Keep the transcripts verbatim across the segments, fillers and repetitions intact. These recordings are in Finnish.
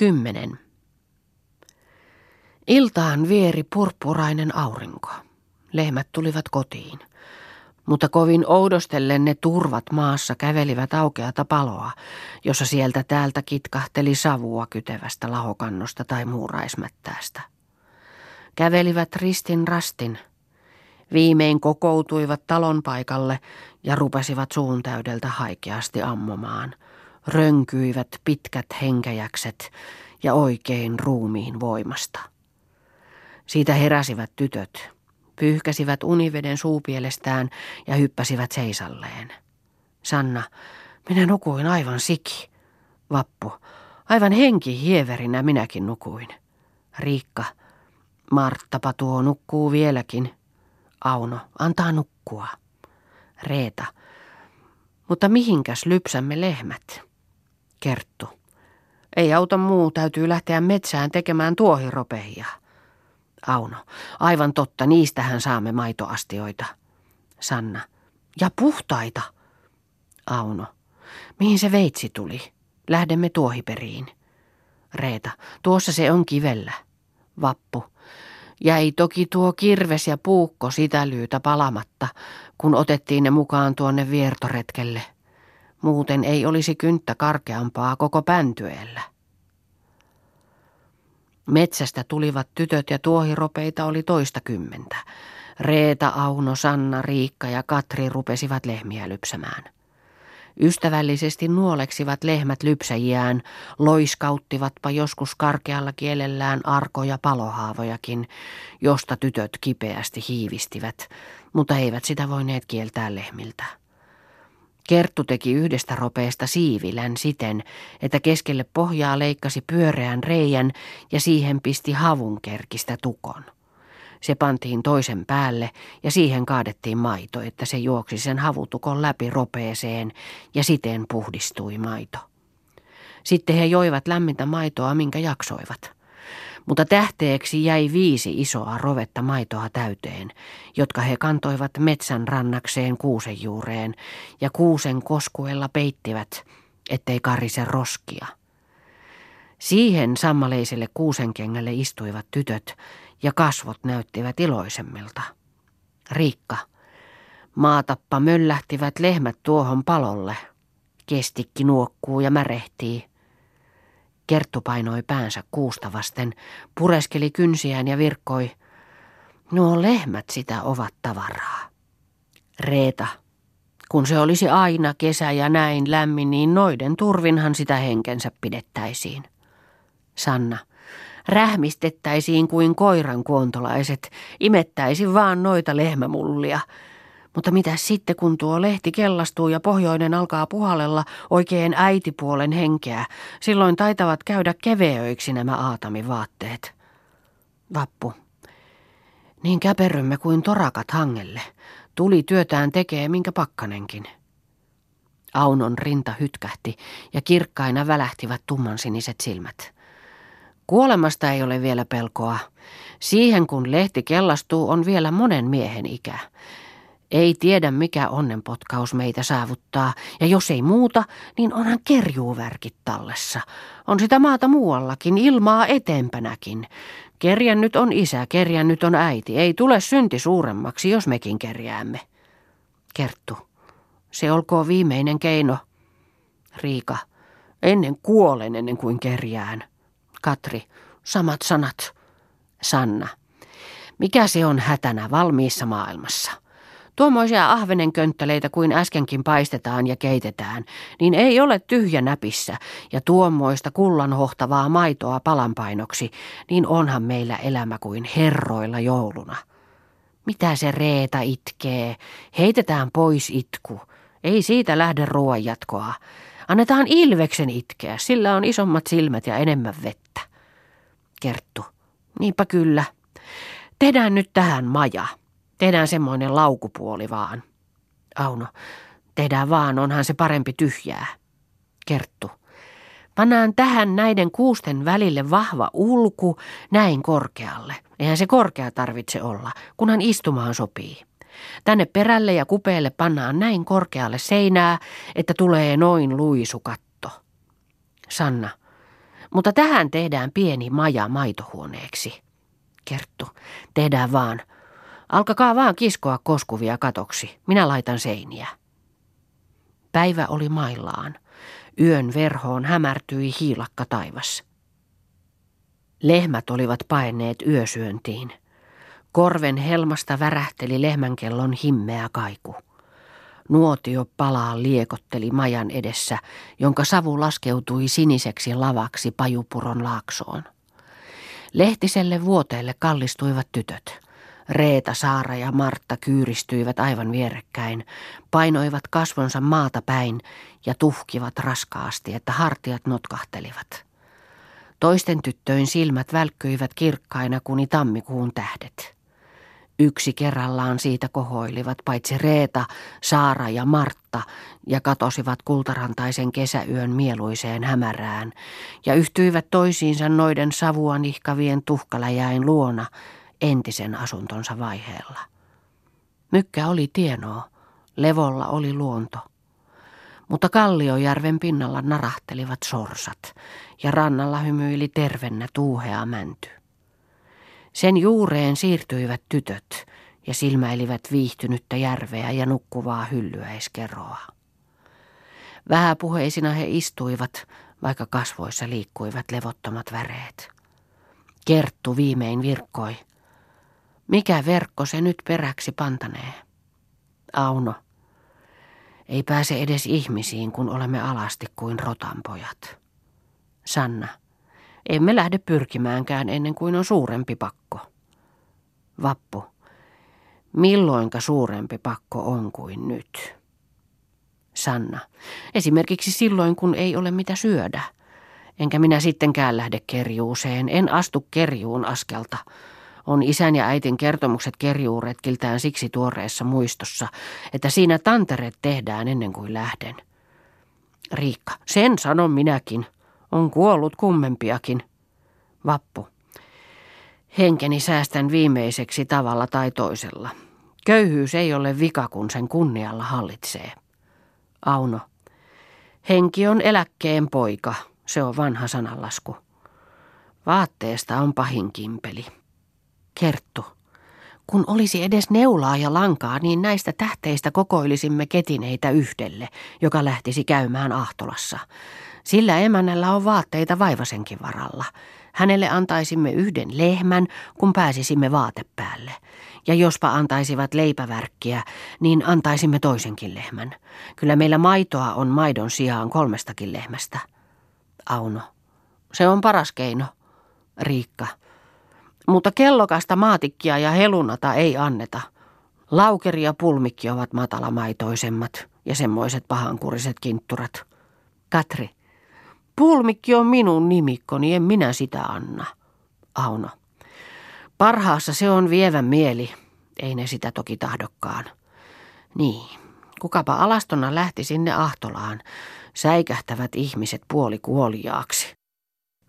Kymmenen. Iltaan vieri purppurainen aurinko. Lehmät tulivat kotiin, mutta kovin oudostellen ne turvat maassa kävelivät aukeata paloa, jossa sieltä täältä kitkahteli savua kytevästä lahokannosta tai muuraismättäästä. Kävelivät ristin rastin. Viimein kokoutuivat talon paikalle ja rupesivat suuntäydeltä haikeasti ammomaan. Rönkyivät pitkät henkäjäkset ja oikein ruumiin voimasta. Siitä heräsivät tytöt, pyyhkäsivät univeden suupielestään ja hyppäsivät seisalleen. Sanna, minä nukuin aivan siki. Vappu, aivan henki hieverinä minäkin nukuin. Riikka, Marttapa tuo nukkuu vieläkin. Auno, antaa nukkua. Reeta, mutta mihinkäs lypsämme lehmät? Kerttu, ei auta muu, täytyy lähteä metsään tekemään tuohiropeja. Auno, aivan totta, niistähän saamme maitoastioita. Sanna, ja puhtaita. Auno, mihin se veitsi tuli? Lähdemme tuohiperiin. Reeta, tuossa se on kivellä. Vappu, jäi toki tuo kirves ja puukko sitä lyytä palamatta, kun otettiin ne mukaan tuonne viertoretkelle. Muuten ei olisi kynttä karkeampaa koko Päntyellä. Metsästä tulivat tytöt ja tuohiropeita oli toista kymmentä. Reeta, Auno, Sanna, Riikka ja Katri rupesivat lehmiä lypsämään. Ystävällisesti nuoleksivat lehmät lypsäjiään, loiskauttivatpa joskus karkealla kielellään arkoja palohaavojakin, josta tytöt kipeästi hiivistivät, mutta eivät sitä voineet kieltää lehmiltä. Kerttu teki yhdestä ropeesta siivilän siten, että keskelle pohjaa leikkasi pyöreän reijän ja siihen pisti havunkerkistä tukon. Se pantiin toisen päälle ja siihen kaadettiin maito, että se juoksi sen havutukon läpi ropeeseen ja siten puhdistui maito. Sitten he joivat lämmintä maitoa, minkä jaksoivat. Mutta tähteeksi jäi viisi isoa rovetta maitoa täyteen, jotka he kantoivat metsän rannakseen kuusen juureen ja kuusen koskuella peittivät, ettei karise roskia. Siihen sammaleiselle kuusenkengälle istuivat tytöt ja kasvot näyttivät iloisemmilta. Riikka, maatappa möllähtivät lehmät tuohon palolle. Kestikki nuokkuu ja märehtii. Kerttu painoi päänsä kuusta vasten, pureskeli kynsiään ja virkkoi. Nuo lehmät sitä ovat tavaraa. Reeta, kun se olisi aina kesä ja näin lämmin, niin noiden turvinhan sitä henkensä pidettäisiin. Sanna, rähmistettäisiin kuin koiran kuontolaiset, imettäisi vaan noita lehmämullia. Mutta mitä sitten, kun tuo lehti kellastuu ja pohjoinen alkaa puhallella oikein äitipuolen henkeä, silloin taitavat käydä keveöiksi nämä aatamivaatteet. Vappu, niin käperrymme kuin torakat hangelle. Tuli työtään tekee minkä pakkanenkin. Aunon rinta hytkähti ja kirkkaina välähtivät tummansiniset silmät. Kuolemasta ei ole vielä pelkoa. Siihen kun lehti kellastuu on vielä monen miehen ikä. Ei tiedä mikä onnenpotkaus meitä saavuttaa ja jos ei muuta, niin onhan kerjuuvärkit tallessa. On sitä maata muuallakin, ilmaa etempänäkin. Kerjännyt on isä, kerjännyt on äiti. Ei tule synti suuremmaksi, jos mekin kerjäämme. Kerttu, se olkoon viimeinen keino. Riika, ennen kuolen ennen kuin kerjään. Katri, samat sanat. Sanna, mikä se on hätänä valmiissa maailmassa? Tuommoisia ahvenenkönttäleitä kuin äskenkin paistetaan ja keitetään, niin ei ole tyhjä näpissä ja tuommoista kullanhohtavaa maitoa palanpainoksi, niin onhan meillä elämä kuin herroilla jouluna. Mitä se Reeta itkee? Heitetään pois itku. Ei siitä lähde ruoan jatkoa. Annetaan ilveksen itkeä, sillä on isommat silmät ja enemmän vettä. Kerttu, niinpä kyllä. Tehdään nyt tähän maja. Tehdään semmoinen laukupuoli vaan. Auno, tehdään vaan, onhan se parempi tyhjää. Kerttu, pannaan tähän näiden kuusten välille vahva ulku näin korkealle. Eihän se korkea tarvitse olla, kunhan istumaan sopii. Tänne perälle ja kupeelle pannaan näin korkealle seinää, että tulee noin luisukatto. Sanna, mutta tähän tehdään pieni maja maitohuoneeksi. Kerttu, tehdään vaan. Alkakaa vaan kiskoa koskuvia katoksi. Minä laitan seiniä. Päivä oli maillaan. Yön verhoon hämärtyi hiilakka taivas. Lehmät olivat paenneet yösyöntiin. Korven helmasta värähteli lehmänkellon himmeä kaiku. Nuotio palaa liekotteli majan edessä, jonka savu laskeutui siniseksi lavaksi Pajupuron laaksoon. Lehtiselle vuoteelle kallistuivat tytöt. Reeta, Saara ja Martta kyyristyivät aivan vierekkäin, painoivat kasvonsa maata päin ja tuhkivat raskaasti, että hartiat notkahtelivat. Toisten tyttöjen silmät välkkyivät kirkkaina kuin tammikuun tähdet. Yksi kerrallaan siitä kohoilivat paitsi Reeta, Saara ja Martta ja katosivat kultarantaisen kesäyön mieluiseen hämärään ja yhtyivät toisiinsa noiden savua nihkavien tuhkaläjäin luona entisen asuntonsa vaiheella. Mykkä oli tienoo, levolla oli luonto, mutta Kalliojärven pinnalla narahtelivat sorsat ja rannalla hymyili tervennä tuuhea mänty. Sen juureen siirtyivät tytöt ja silmäilivät viihtynyttä järveä ja nukkuvaa hyllyäiskeroa. Vähäpuheisina he istuivat, vaikka kasvoissa liikkuivat levottomat väreet. Kerttu viimein virkkoi. Mikä verkko se nyt peräksi pantanee? Auno. Ei pääse edes ihmisiin, kun olemme alasti kuin rotanpojat. Sanna. Emme lähde pyrkimäänkään ennen kuin on suurempi pakko. Vappu. Milloinka suurempi pakko on kuin nyt? Sanna. Esimerkiksi silloin, kun ei ole mitä syödä. Enkä minä sittenkään lähde kerjuuseen. En astu kerjuun askelta. On isän ja äitin kertomukset kerjuuretkiltään siksi tuoreessa muistossa, että siinä tantereet tehdään ennen kuin lähden. Riikka. Sen sanon minäkin. On kuollut kummempiakin. Vappu. Henkeni säästän viimeiseksi tavalla tai toisella. Köyhyys ei ole vika, kun sen kunnialla hallitsee. Auno. Henki on eläkkeen poika. Se on vanha sananlasku. Vaatteesta on pahin kimpeli. Kerttu. Kun olisi edes neulaa ja lankaa, niin näistä tähteistä kokoilisimme ketineitä yhdelle, joka lähtisi käymään Ahtolassa. Sillä emännällä on vaatteita vaivasenkin varalla. Hänelle antaisimme yhden lehmän, kun pääsisimme vaatepäälle. Ja jospa antaisivat leipävärkkiä, niin antaisimme toisenkin lehmän. Kyllä meillä maitoa on maidon sijaan kolmestakin lehmästä. Auno. Se on paras keino. Riikka. Mutta kellokasta maatikkia ja helunata ei anneta. Laukeri ja pulmikki ovat matalamaitoisemmat ja semmoiset pahankuriset kintturat. Katri. Pulmikki on minun nimikkoni, en minä sitä anna. Auno. Parhaassa se on vievä mieli. Ei ne sitä toki tahdokkaan. Niin, kukapa alastona lähti sinne Ahtolaan. Säikähtävät ihmiset puolikuoliaaksi.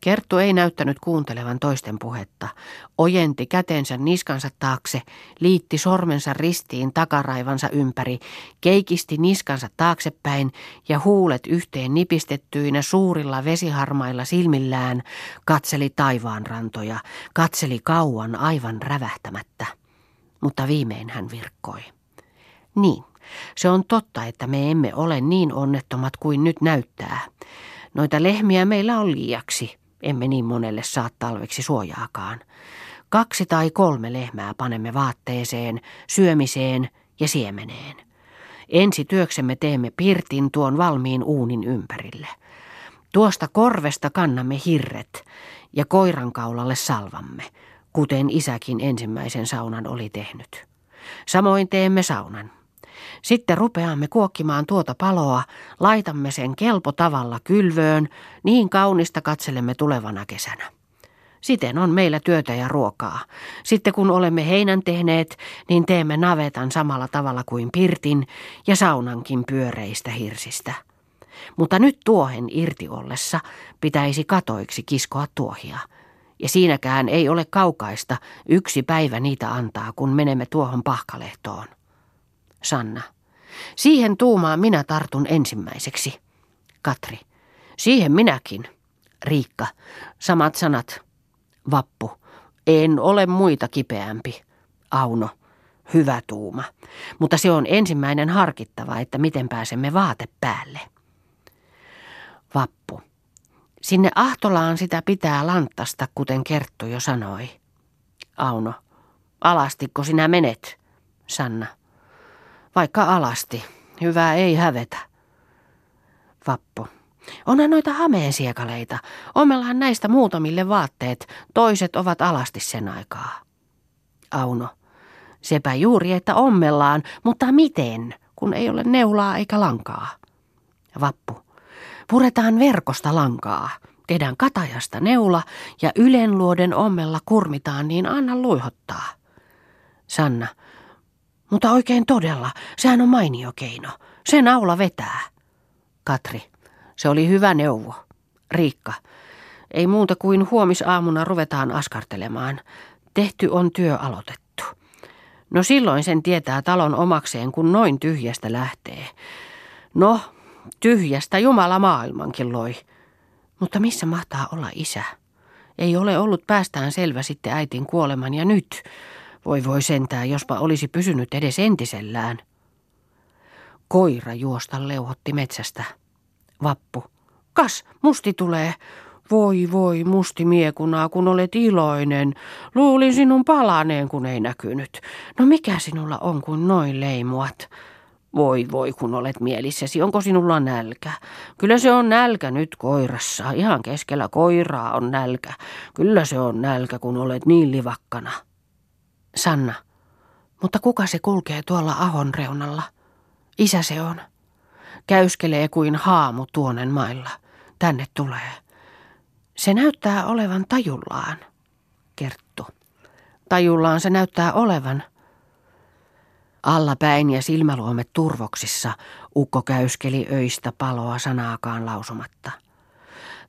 Kerttu ei näyttänyt kuuntelevan toisten puhetta. Ojenti kätensä niskansa taakse, liitti sormensa ristiin takaraivansa ympäri, keikisti niskansa taaksepäin ja huulet yhteen nipistettyinä suurilla vesiharmailla silmillään katseli taivaanrantoja, katseli kauan aivan rävähtämättä. Mutta viimein hän virkkoi. Niin, se on totta, että me emme ole niin onnettomat kuin nyt näyttää. Noita lehmiä meillä on liiaksi. Emme niin monelle saa talveksi suojaakaan. Kaksi tai kolme lehmää panemme vaatteeseen, syömiseen ja siemeneen. Ensi työksemme teemme pirtin tuon valmiin uunin ympärille. Tuosta korvesta kannamme hirret ja koirankaulalle salvamme, kuten isäkin ensimmäisen saunan oli tehnyt. Samoin teemme saunan. Sitten rupeamme kuokkimaan tuota paloa, laitamme sen kelpo tavalla kylvöön, niin kaunista katselemme tulevana kesänä. Siten on meillä työtä ja ruokaa. Sitten kun olemme heinän tehneet, niin teemme navetan samalla tavalla kuin pirtin ja saunankin pyöreistä hirsistä. Mutta nyt tuohen irti ollessa pitäisi katoiksi kiskoa tuohia. Ja siinäkään ei ole kaukaista, yksi päivä niitä antaa, kun menemme tuohon pahkalehtoon. Sanna. Siihen tuumaan minä tartun ensimmäiseksi. Katri. Siihen minäkin. Riikka. Samat sanat. Vappu. En ole muita kipeämpi. Auno. Hyvä tuuma. Mutta se on ensimmäinen harkittava, että miten pääsemme vaate päälle. Vappu. Sinne Ahtolaan sitä pitää lanttasta, kuten Kerttu jo sanoi. Auno. Alastikko sinä menet? Sanna. Vaikka alasti. Hyvä ei hävetä. Vappu. Onhan noita hameen siekaleita. Ommellahan näistä muutamille vaatteet. Toiset ovat alasti sen aikaa. Auno. Sepä juuri, että ommellaan, mutta miten, kun ei ole neulaa eikä lankaa? Vappu. Puretaan verkosta lankaa. Tehdään katajasta neula ja ylenluoden ommella kurmitaan, niin anna luihottaa. Sanna. Mutta oikein todella, sehän on mainio keino. Sen aula vetää. Katri. Se oli hyvä neuvo. Riikka. Ei muuta kuin huomisaamuna ruvetaan askartelemaan. Tehty on työ aloitettu. No silloin sen tietää talon omakseen, kun noin tyhjästä lähtee. No, tyhjästä Jumala maailmankin loi. Mutta missä mahtaa olla isä? Ei ole ollut päästään selvä sitten äitin kuoleman ja nyt. Voi voi sentään, jospa olisi pysynyt edes entisellään. Koira juosta leuhotti metsästä. Vappu. Kas, musti tulee. Voi voi, musti miekunaa, kun olet iloinen. Luulin sinun palaneen, kun ei näkynyt. No mikä sinulla on, kun noin leimuat? Voi voi, kun olet mielissäsi. Onko sinulla nälkä? Kyllä se on nälkä nyt koirassa. Ihan keskellä koiraa on nälkä. Kyllä se on nälkä, kun olet niin livakkana. Sanna. Mutta kuka se kulkee tuolla ahon reunalla? Isä se on. Käyskelee kuin haamu tuonen mailla. Tänne tulee. Se näyttää olevan tajullaan. Kerttu. Tajullaan se näyttää olevan. Allapäin ja silmäluomet turvoksissa ukko käyskeli öistä paloa sanaakaan lausumatta.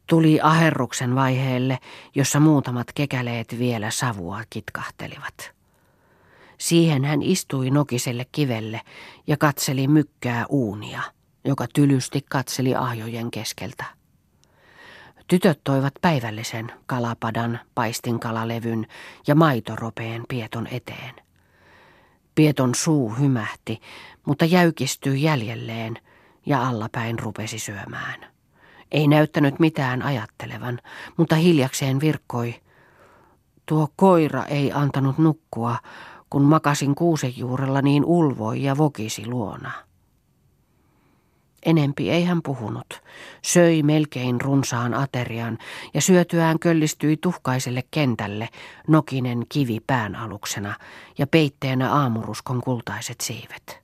Tuli aherruksen vaiheelle, jossa muutamat kekäleet vielä savua kitkahtelivat. Siihen hän istui nokiselle kivelle ja katseli mykkää uunia, joka tylysti katseli ahjojen keskeltä. Tytöt toivat päivällisen kalapadan, paistinkalalevyn ja maitoropeen Pieton eteen. Pieton suu hymähti, mutta jäykistyi jäljelleen ja allapäin rupesi syömään. Ei näyttänyt mitään ajattelevan, mutta hiljakseen virkkoi. Tuo koira ei antanut nukkua, kun makasin kuusen juurella niin ulvoi ja vokisi luona. Enempi ei hän puhunut. Söi melkein runsaan aterian ja syötyään köllistyi tuhkaiselle kentälle nokinen kivi pään aluksena ja peitteenä aamuruskon kultaiset siivet.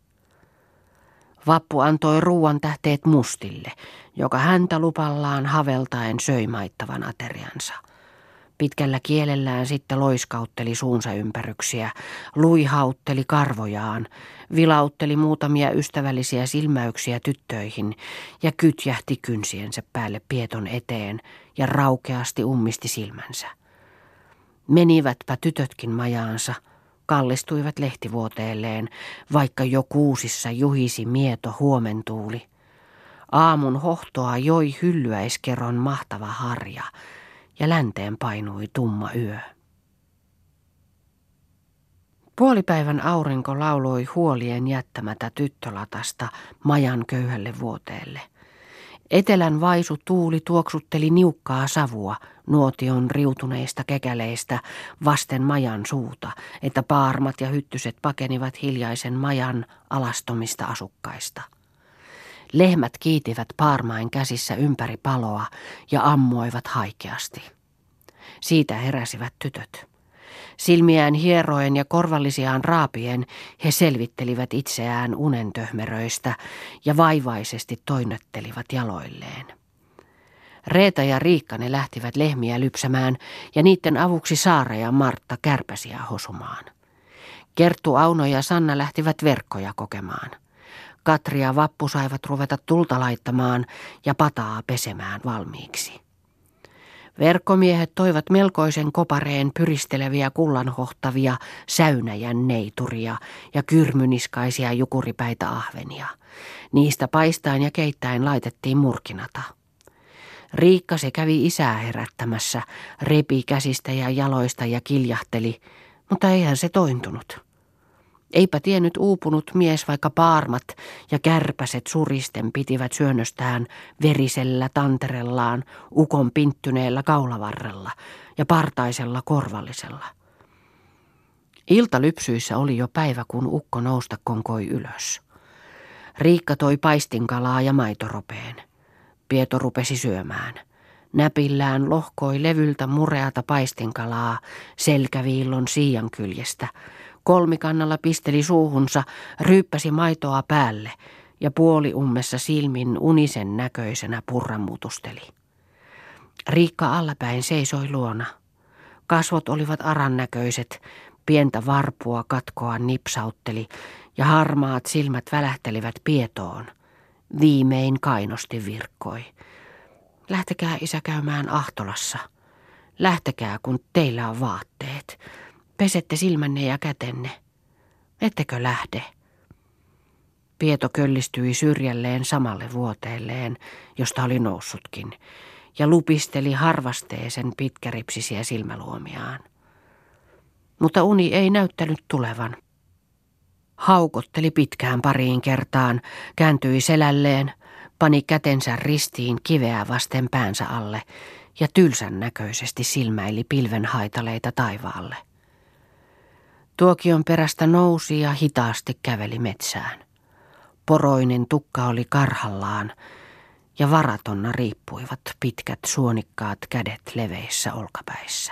Vappu antoi ruuan tähteet mustille, joka häntä lupallaan haveltaen söi maittavan ateriansa. Pitkällä kielellään sitten loiskautteli suunsa ympäryksiä, luihautteli karvojaan, vilautteli muutamia ystävällisiä silmäyksiä tyttöihin ja kytjähti kynsiensä päälle Pieton eteen ja raukeasti ummisti silmänsä. Menivätpä tytötkin majaansa, kallistuivat lehtivuoteelleen, vaikka jo kuusissa juhisi mieto huomentuuli. Aamun hohtoa joi hyllyäiskeron mahtava harja. Ja länteen painui tumma yö. Puolipäivän aurinko lauloi huolien jättämätä tyttölatasta majan köyhälle vuoteelle. Etelän vaisu tuuli tuoksutteli niukkaa savua nuotion riutuneista kekäleistä vasten majan suuta, että paarmat ja hyttyset pakenivat hiljaisen majan alastomista asukkaista. Lehmät kiitivät paarmain käsissä ympäri paloa ja ammoivat haikeasti. Siitä heräsivät tytöt. Silmiään hieroen ja korvallisiaan raapien he selvittelivät itseään unentöhmeröistä ja vaivaisesti toinöttelivät jaloilleen. Reeta ja Riikka ne lähtivät lehmiä lypsämään ja niiden avuksi Saara ja Martta kärpäsiä hosumaan. Kerttu, Auno ja Sanna lähtivät verkkoja kokemaan. Katri ja Vappu saivat ruveta tulta laittamaan ja pataa pesemään valmiiksi. Verkkomiehet toivat melkoisen kopareen pyristeleviä kullanhohtavia säynäjän neituria ja kyrmyniskaisia jukuripäitä ahvenia. Niistä paistaen ja keittäen laitettiin murkinata. Riikka se kävi isää herättämässä, repi käsistä ja jaloista ja kiljahteli, mutta eihän se tointunut. Eipä tiennyt uupunut mies, vaikka paarmat ja kärpäset suristen pitivät syönnöstään verisellä tanterellaan, ukon pinttyneellä kaulavarrella ja partaisella korvallisella. Iltalypsyissä oli jo päivä, kun ukko nousta konkoi ylös. Riikka toi paistinkalaa ja maitoropeen. Pieto rupesi syömään. Näpillään lohkoi levyltä mureata paistinkalaa selkäviillon siian kyljestä. Kolmikannalla pisteli suuhunsa, ryyppäsi maitoa päälle ja puoliummessa silmin unisen näköisenä purramutusteli. Riikka allapäin seisoi luona. Kasvot olivat aran näköiset, pientä varpua katkoa nipsautteli ja harmaat silmät välähtelivät Pietoon. Viimein kainosti virkkoi. Lähtekää isä käymään Ahtolassa. Lähtekää, kun teillä on vaatteet. Pesette silmänne ja kätenne. Ettekö lähde? Pieto köllistyi syrjälleen samalle vuoteelleen, josta oli noussutkin, ja lupisteli harvasteisen pitkäripsisiä silmäluomiaan. Mutta uni ei näyttänyt tulevan. Haukotteli pitkään pariin kertaan, kääntyi selälleen, pani kätensä ristiin kiveä vasten päänsä alle ja tylsän näköisesti silmäili pilven haitaleita taivaalle. Tuokion perästä nousi ja hitaasti käveli metsään. Poroinen tukka oli karhallaan ja varatonna riippuivat pitkät suonikkaat kädet leveissä olkapäissä.